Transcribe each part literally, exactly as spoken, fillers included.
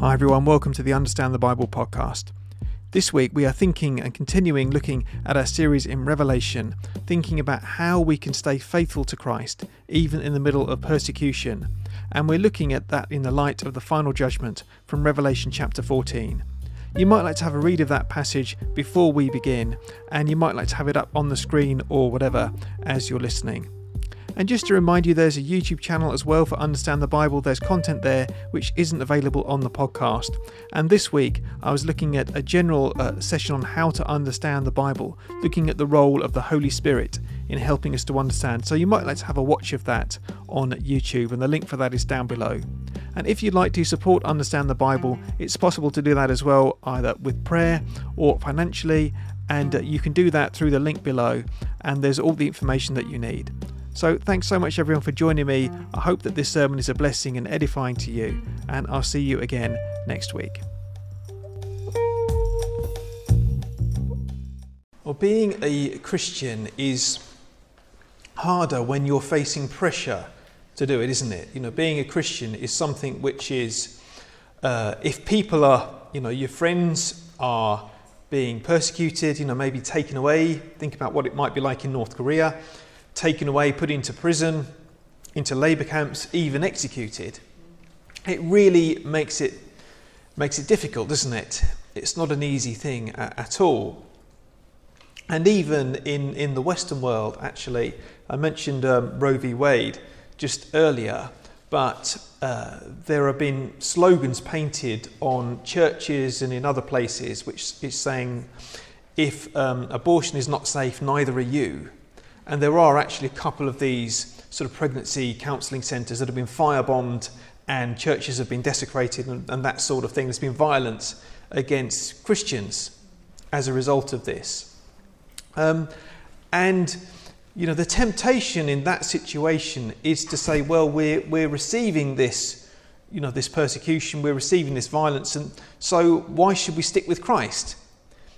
Hi everyone, welcome to the Understand the Bible podcast. This week we are thinking and continuing looking at our series in Revelation, thinking about how we can stay faithful to Christ even in the middle of persecution. And we're looking at that in the light of the final judgment from Revelation chapter fourteen. You might like to have a read of that passage before we begin, and you might like to have it up on the screen or whatever as you're listening. And just to remind you, there's a YouTube channel as well for Understand the Bible. There's content there which isn't available on the podcast. And this week, I was looking at a general uh, session on how to understand the Bible, looking at the role of the Holy Spirit in helping us to understand. So you might like to have a watch of that on YouTube, and the link for that is down below. And if you'd like to support Understand the Bible, it's possible to do that as well, either with prayer or financially. And uh, you can do that through the link below. And there's all the information that you need. So thanks so much everyone for joining me. I hope that this sermon is a blessing and edifying to you, and I'll see you again next week. Well, being a Christian is harder when you're facing pressure to do it, isn't it? You know, being a Christian is something which is, uh, if people are, you know, your friends are being persecuted, you know, maybe taken away. Think about what it might be like in North Korea. Taken away, put into prison, into labour camps, even executed. It really makes it makes it difficult, doesn't it? It's not an easy thing at, at all. And even in, in the Western world, actually, I mentioned um, Roe v. Wade just earlier, but uh, there have been slogans painted on churches and in other places which is saying, if um, abortion is not safe, neither are you. And there are actually a couple of these sort of pregnancy counselling centres that have been firebombed, and churches have been desecrated, and, and that sort of thing. There's been violence against Christians as a result of this. Um, and, you know, the temptation in that situation is to say, well, we're, we're receiving this, you know, this persecution, we're receiving this violence, and so why should we stick with Christ?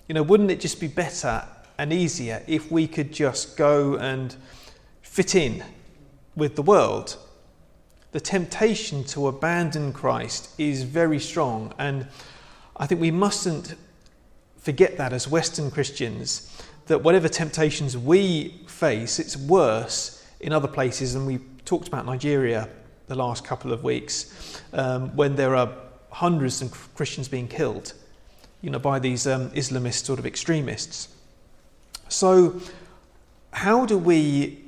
You know, wouldn't it just be better and easier if we could just go and fit in with the world? The temptation to abandon Christ is very strong, and I think we mustn't forget that as Western Christians, that whatever temptations we face, it's worse in other places. And we talked about Nigeria the last couple of weeks, um, when there are hundreds of Christians being killed, you know, by these um, Islamist sort of extremists. So how do we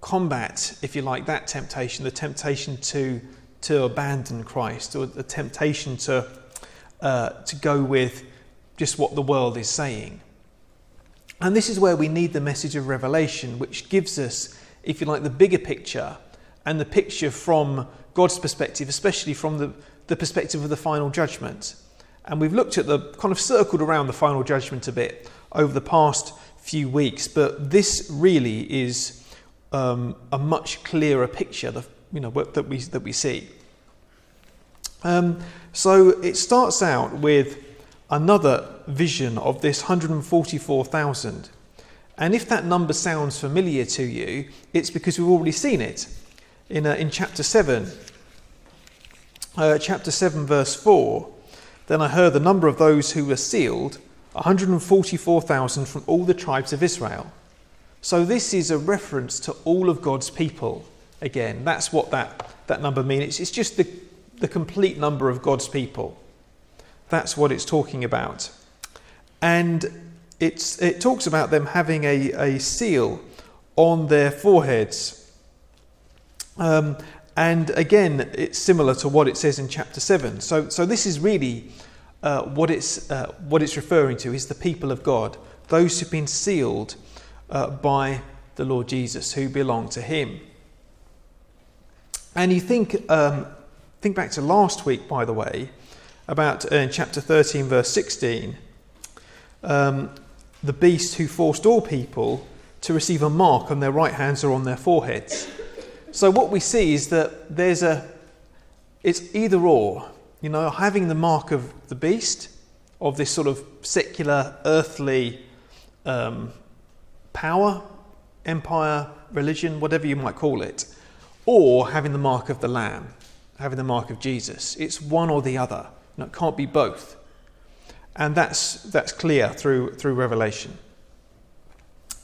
combat, if you like, that temptation, the temptation to to abandon Christ, or the temptation to, uh, to go with just what the world is saying? And this is where we need the message of Revelation, which gives us, if you like, the bigger picture, and the picture from God's perspective, especially from the, the perspective of the final judgment. And we've looked at the, kind of circled around the final judgment a bit over the past few weeks, but this really is um, a much clearer picture that, you know, that we that we see. Um, so it starts out with another vision of this one hundred forty-four thousand, and if that number sounds familiar to you, it's because we've already seen it in uh, in chapter seven, uh, chapter seven, verse four. Then I heard the number of those who were sealed, one hundred forty-four thousand from all the tribes of Israel. So this is a reference to all of God's people. Again, that's what that, that number means. It's, it's just the, the complete number of God's people. That's what it's talking about. And it's, it talks about them having a, a seal on their foreheads. Um, and again, it's similar to what it says in chapter seven. So, so this is really... Uh, what it's uh, what it's referring to is the people of God, those who've been sealed uh, by the Lord Jesus, who belong to Him. And you think um, think back to last week, by the way, about uh, in chapter thirteen, verse sixteen, um, the beast who forced all people to receive a mark on their right hands or on their foreheads. So what we see is that there's a it's either or. You know, having the mark of the beast, of this sort of secular, earthly um, power, empire, religion, whatever you might call it, or having the mark of the Lamb, having the mark of Jesus. It's one or the other. No, it can't be both. And that's that's clear through through Revelation.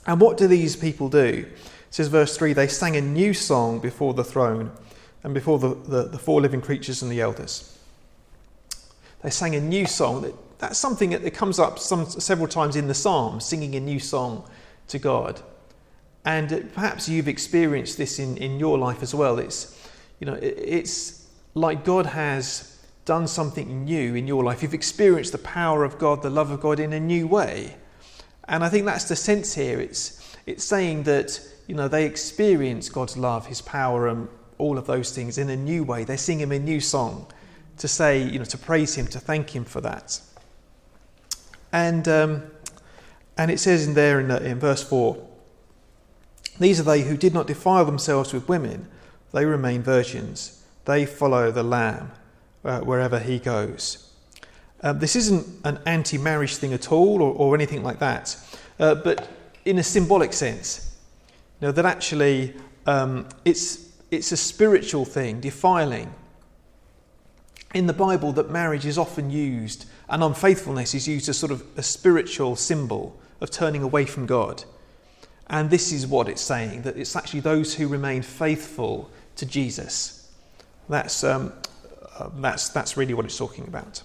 And what do these people do? It says, verse three, they sang a new song before the throne and before the, the, the four living creatures and the elders. They sang a new song. That, that's something that comes up some, several times in the Psalms, singing a new song to God. And perhaps you've experienced this in, in your life as well. It's, you know, it, it's like God has done something new in your life. You've experienced the power of God, the love of God in a new way. And I think that's the sense here. It's it's saying that, you know, they experience God's love, his power, and all of those things in a new way. They sing him a new song to say, you know, to praise him, to thank him for that. And um, and it says in there in, in verse four, these are they who did not defile themselves with women. They remain virgins. They follow the Lamb uh, wherever he goes. Uh, this isn't an anti-marriage thing at all or, or anything like that, uh, but in a symbolic sense. You know, that actually um, it's it's a spiritual thing, defiling. In the Bible, that marriage is often used, and unfaithfulness is used as sort of a spiritual symbol of turning away from God. And this is what it's saying, that it's actually those who remain faithful to Jesus. That's um, uh, that's that's really what it's talking about.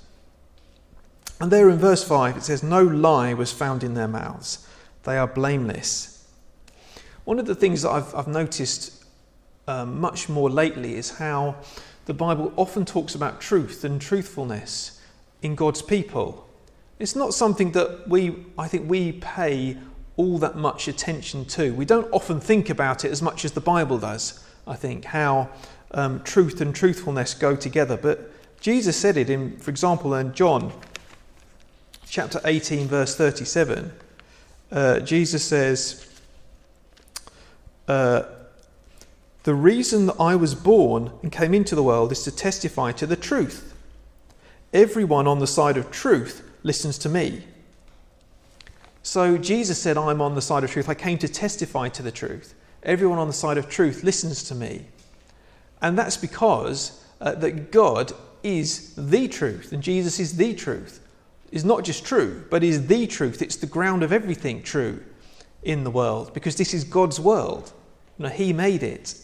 And there in verse five, it says, no lie was found in their mouths. They are blameless. One of the things that I've, I've noticed um, much more lately is how the Bible often talks about truth and truthfulness in God's people. It's not something that we, I think we pay all that much attention to. We don't often think about it as much as the Bible does, I think, how um, truth and truthfulness go together. But Jesus said it in, for example, in John chapter eighteen, verse thirty-seven. Uh, Jesus says, uh, the reason that I was born and came into the world is to testify to the truth. Everyone on the side of truth listens to me. So Jesus said, I'm on the side of truth. I came to testify to the truth. Everyone on the side of truth listens to me. And that's because uh, that God is the truth, and Jesus is the truth. It's not just true, but is the truth. It's the ground of everything true in the world, because this is God's world. You know, he made it.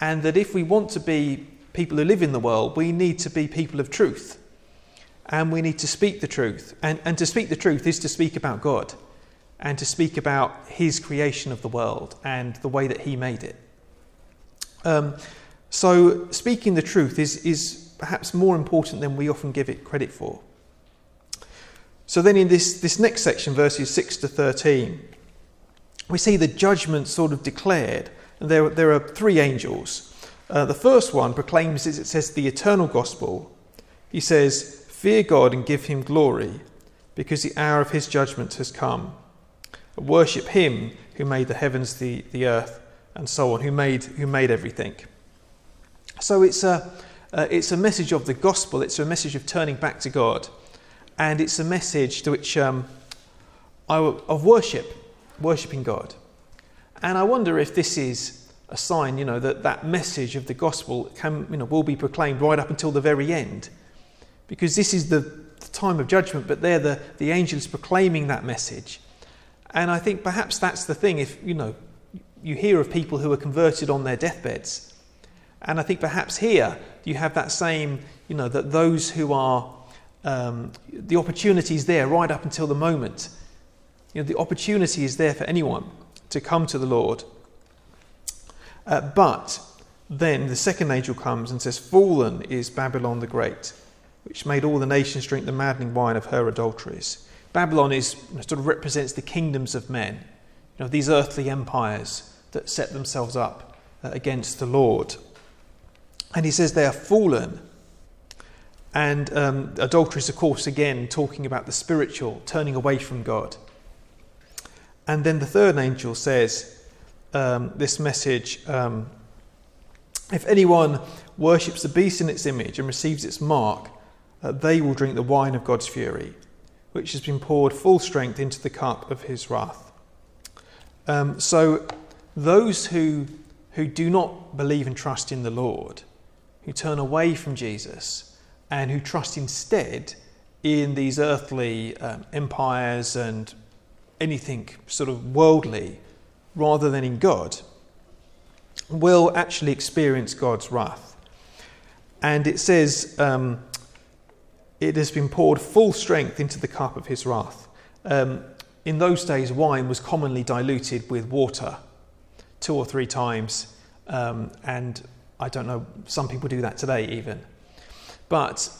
And that if we want to be people who live in the world, we need to be people of truth. And we need to speak the truth. And, and to speak the truth is to speak about God and to speak about his creation of the world and the way that he made it. Um, so speaking the truth is, is perhaps more important than we often give it credit for. So then in this, this next section, verses six to thirteen, we see the judgment sort of declared. And there, there are three angels. Uh, the first one proclaims, as it says, the eternal gospel. He says, fear God and give him glory, because the hour of his judgment has come. Worship him who made the heavens, the, the earth, and so on, who made who made everything. So it's a, uh, it's a message of the gospel. It's a message of turning back to God. And it's a message to which um, I, of worship, worshipping God. And I wonder if this is a sign, you know, that that message of the gospel can, you know, will be proclaimed right up until the very end. Because this is the, the time of judgment, but they're the, the angels proclaiming that message. And I think perhaps that's the thing, if, you know, you hear of people who are converted on their deathbeds. And I think perhaps here you have that same, you know, that those who are, um, the opportunity is there right up until the moment. You know, the opportunity is there for anyone to come to the Lord. Uh, but then the second angel comes and says, fallen is Babylon the Great, which made all the nations drink the maddening wine of her adulteries. Babylon is, sort of represents the kingdoms of men, you know, these earthly empires that set themselves up against the Lord. And he says they are fallen. And um, adultery is, of course, again, talking about the spiritual, turning away from God. And then the third angel says um, this message, um, if anyone worships the beast in its image and receives its mark, Uh, they will drink the wine of God's fury, which has been poured full strength into the cup of his wrath. Um, so those who, who do not believe and trust in the Lord, who turn away from Jesus, and who trust instead in these earthly um, empires and anything sort of worldly rather than in God, will actually experience God's wrath. And it says um, it has been poured full strength into the cup of his wrath. Um, in those days, wine was commonly diluted with water two or three times. Um, and I don't know, some people do that today even. But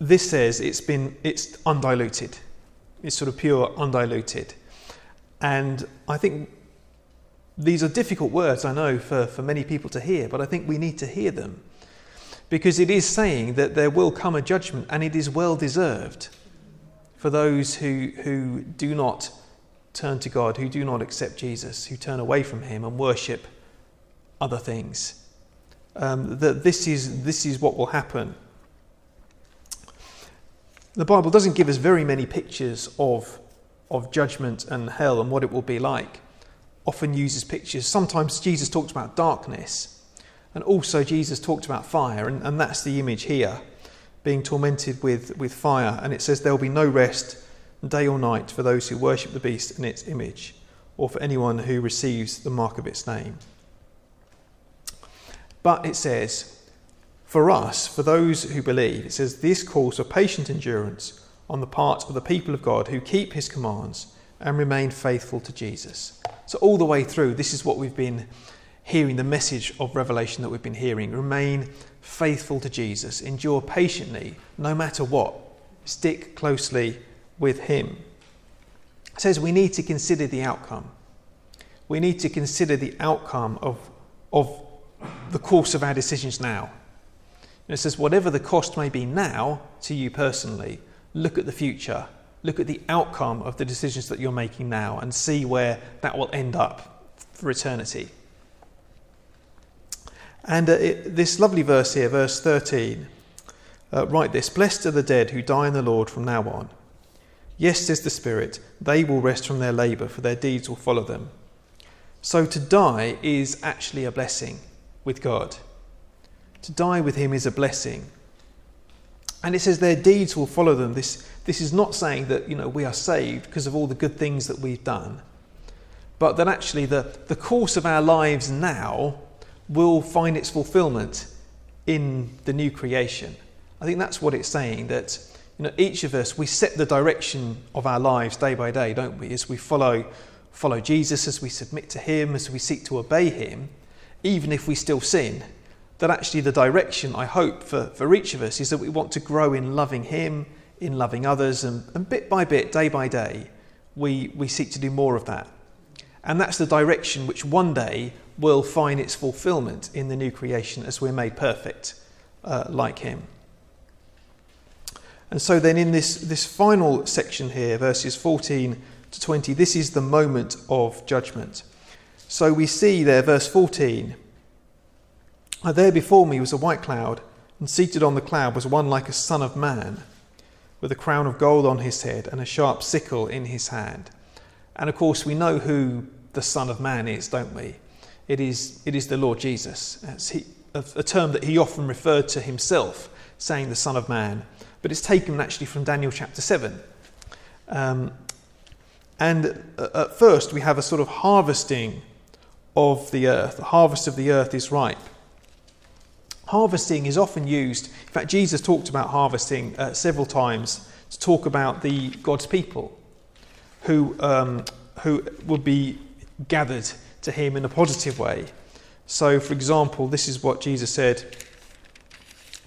this says it's been, it's undiluted. It's sort of pure, undiluted. And I think these are difficult words, I know, for, for many people to hear, but I think we need to hear them. Because it is saying that there will come a judgment, and it is well deserved for those who, who do not turn to God, who do not accept Jesus, who turn away from him and worship other things. Um, that this is, this is what will happen. The Bible doesn't give us very many pictures of, of judgment and hell and what it will be like. Often uses pictures. Sometimes Jesus talks about darkness, and also Jesus talked about fire, and, and that's the image here, being tormented with, with fire. And it says there will be no rest day or night for those who worship the beast and its image, or for anyone who receives the mark of its name. But it says, for us, for those who believe, it says this calls for patient endurance on the part of the people of God who keep his commands and remain faithful to Jesus. So all the way through, this is what we've been hearing, the message of Revelation that we've been hearing. Remain faithful to Jesus. Endure patiently, no matter what. Stick closely with him. It says we need to consider the outcome. We need to consider the outcome of, of the course of our decisions now. And it says whatever the cost may be now to you personally, look at the future. Look at the outcome of the decisions that you're making now and see where that will end up for eternity. And uh, it, this lovely verse here, verse thirteen, uh, write this, blessed are the dead who die in the Lord from now on. Yes, says the Spirit, they will rest from their labour, for their deeds will follow them. So to die is actually a blessing with God. To die with him is a blessing. And it says their deeds will follow them. This this is not saying that, you know, we are saved because of all the good things that we've done, but that actually the, the course of our lives now will find its fulfilment in the new creation. I think that's what it's saying, that, you know, each of us, we set the direction of our lives day by day, don't we? As we follow follow Jesus, as we submit to him, as we seek to obey him, even if we still sin. That actually the direction, I hope, for, for each of us is that we want to grow in loving him, in loving others, and, and bit by bit, day by day, we, we seek to do more of that. And that's the direction which one day will find its fulfilment in the new creation as we're made perfect uh, like him. And so then in this, this final section here, verses fourteen to twenty, this is the moment of judgment. So we see there, verse fourteen, there before me was a white cloud, and seated on the cloud was one like a son of man, with a crown of gold on his head and a sharp sickle in his hand. And of course we know who the Son of Man is, don't we? It is it is the Lord Jesus. That's he, a, a term that he often referred to himself, saying the Son of Man. But it's taken actually from Daniel chapter seven. Um, and at first we have a sort of harvesting of the earth. The harvest of the earth is ripe. Harvesting is often used, in fact Jesus talked about harvesting uh, several times to talk about the God's people who um, who would be gathered to him in a positive way. So for example, this is what Jesus said,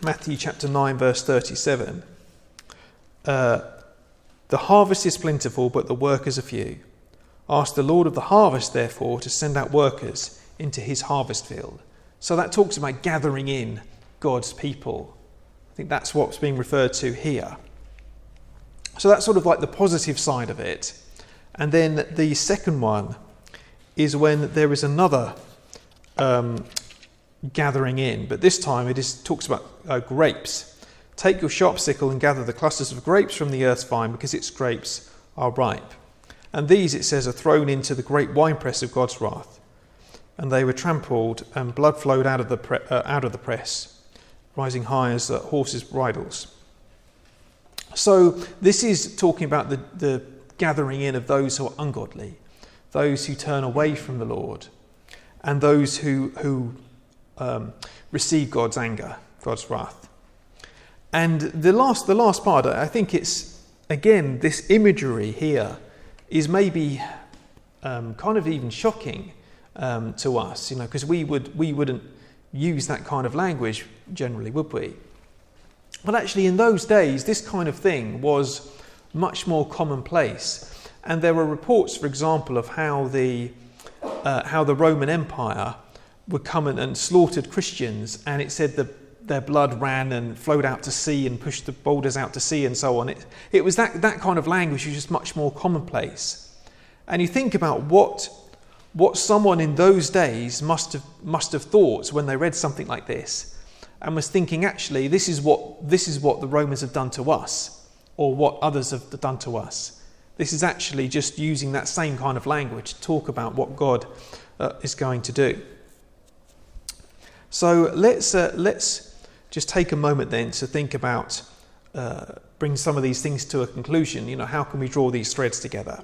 Matthew chapter nine verse thirty-seven, uh, the harvest is plentiful but the workers are few. Ask the Lord of the harvest therefore to send out workers into his harvest field. So that talks about gathering in God's people. I think that's what's being referred to here. So that's sort of like the positive side of it. And then the second one is when there is another um, gathering in. But this time it is talks about uh, grapes. Take your sharp sickle and gather the clusters of grapes from the earth's vine, because its grapes are ripe. And these, it says, are thrown into the great winepress of God's wrath. And they were trampled, and blood flowed out of the pre- uh, out of the press, rising high as uh, horses' bridles. So this is talking about the, the gathering in of those who are ungodly, those who turn away from the Lord, and those who, who um, receive God's anger, God's wrath. And the last, the last part, I think it's, again, this imagery here is maybe um, kind of even shocking um, to us, you know, because we would, we wouldn't use that kind of language generally, would we? But actually in those days, this kind of thing was much more commonplace. And there were reports, for example, of how the uh, how the Roman Empire would come and, and slaughtered Christians, and it said that their blood ran and flowed out to sea and pushed the boulders out to sea and so on. It, it was that, that kind of language was just much more commonplace. And you think about what what someone in those days must have must have thought when they read something like this, and was thinking, actually, this is what this is what the Romans have done to us, or what others have done to us. This is actually just using that same kind of language to talk about what God uh, is going to do. So let's uh, let's just take a moment then to think about, uh, bring some of these things to a conclusion. You know, how can we draw these threads together?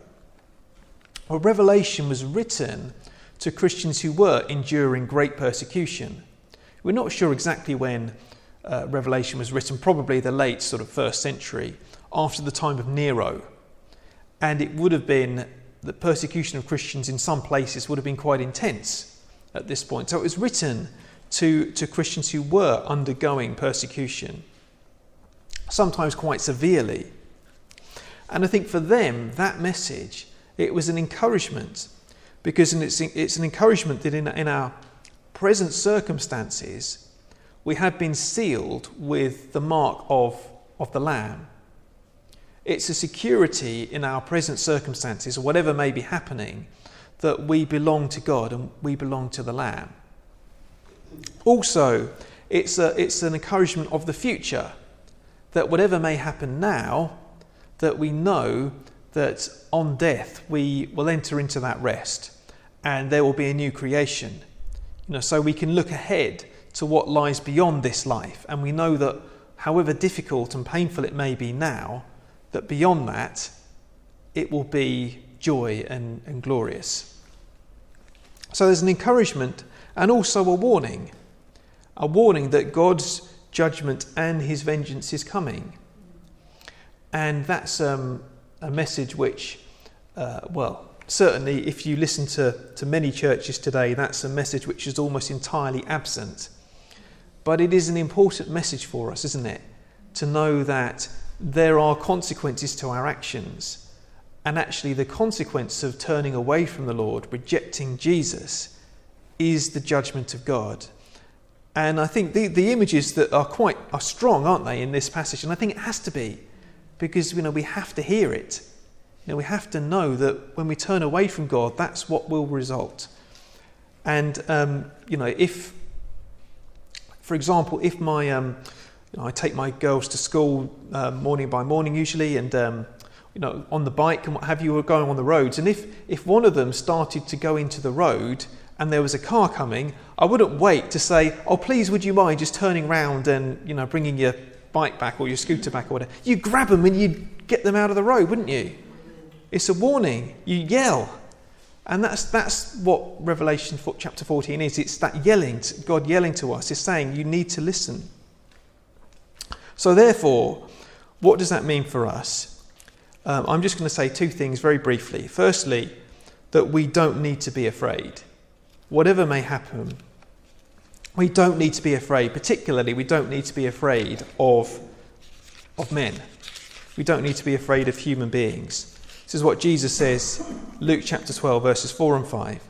Well, Revelation was written to Christians who were enduring great persecution. We're not sure exactly when uh, Revelation was written, probably the late sort of first century, after the time of Nero. And it would have been, the persecution of Christians in some places would have been quite intense at this point. So it was written to, to Christians who were undergoing persecution, sometimes quite severely. And I think for them, that message, it was an encouragement, because it's, it's an encouragement that in, in our present circumstances, we have been sealed with the mark of, of the Lamb. It's a security in our present circumstances, or whatever may be happening, that we belong to God and we belong to the Lamb. Also, it's, a, it's an encouragement of the future, that whatever may happen now, that we know that on death we will enter into that rest and there will be a new creation. You know, so we can look ahead to what lies beyond this life, and we know that however difficult and painful it may be now, that beyond that, it will be joy and, and glorious. So there's an encouragement and also a warning. A warning that God's judgment and his vengeance is coming. And that's um, a message which, uh, well, certainly if you listen to, to many churches today, that's a message which is almost entirely absent. But it is an important message for us, isn't it? To know that there are consequences to our actions, and actually the consequence of turning away from the Lord, rejecting Jesus, is the judgment of God. And I think the, the images that are quite are strong, aren't they, in this passage? And I think it has to be, because you know we have to hear it. You know, we have to know that when we turn away from God, that's what will result. And um, you know, if, for example, if my um, You know, I take my girls to school uh, morning by morning usually, and um, you know, on the bike and what have you, we're going on the roads. And if, if one of them started to go into the road and there was a car coming, I wouldn't wait to say, "Oh, please, would you mind just turning round and you know, bringing your bike back or your scooter back or whatever." You grab them and you get them out of the road, wouldn't you? It's a warning. You yell, and that's that's what Revelation chapter fourteen is. It's that yelling, God yelling to us, is saying, "You need to listen." So therefore, what does that mean for us? Um, I'm just going to say two things very briefly. Firstly, that we don't need to be afraid. Whatever may happen, we don't need to be afraid. Particularly, we don't need to be afraid of, of men. We don't need to be afraid of human beings. This is what Jesus says, Luke chapter twelve, verses four and five.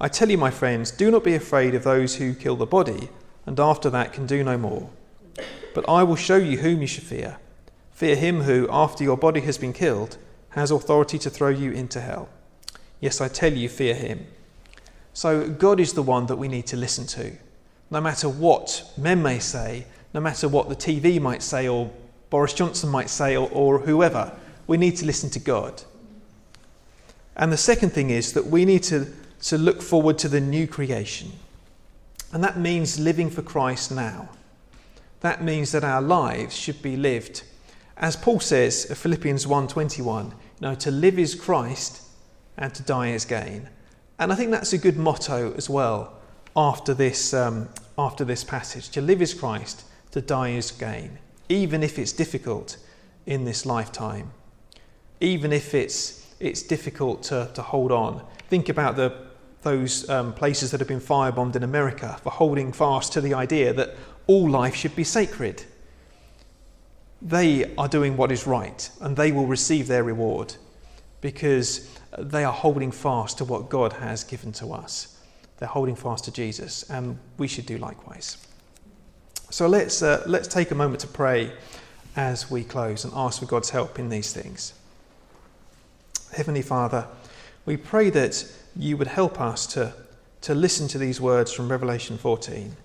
"I tell you, my friends, do not be afraid of those who kill the body, and after that can do no more. But I will show you whom you should fear. Fear him who, after your body has been killed, has authority to throw you into hell. Yes, I tell you, fear him." So God is the one that we need to listen to. No matter what men may say, no matter what the T V might say, or Boris Johnson might say, or, or whoever, we need to listen to God. And the second thing is that we need to, to look forward to the new creation. And that means living for Christ now. That means that our lives should be lived As Paul says in Philippians one twenty-one, you know, to live is Christ and to die is gain. And I think that's a good motto as well after this, um, after this passage. To live is Christ, to die is gain. Even if it's difficult in this lifetime. Even if it's it's difficult to, to hold on. Think about the those um, places that have been firebombed in America for holding fast to the idea that all life should be sacred. They are doing what is right and they will receive their reward because they are holding fast to what God has given to us. They're holding fast to Jesus, and we should do likewise. So let's uh, let's take a moment to pray as we close and ask for God's help in these things. Heavenly Father, we pray that you would help us to, to listen to these words from Revelation fourteen.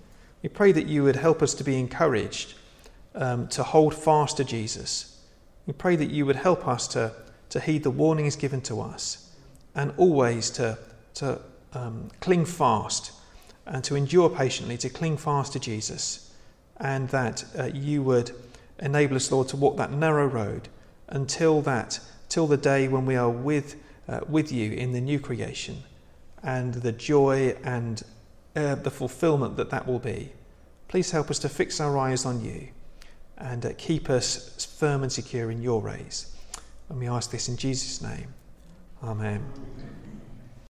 We pray that you would help us to be encouraged um, to hold fast to Jesus. We pray that you would help us to, to heed the warnings given to us and always to, to um, cling fast and to endure patiently, to cling fast to Jesus, and that uh, you would enable us, Lord, to walk that narrow road until that till the day when we are with uh, with you in the new creation, and the joy and uh, the fulfilment that that will be. Please help us to fix our eyes on you and uh, keep us firm and secure in your ways. And we ask this in Jesus' name. Amen. Amen.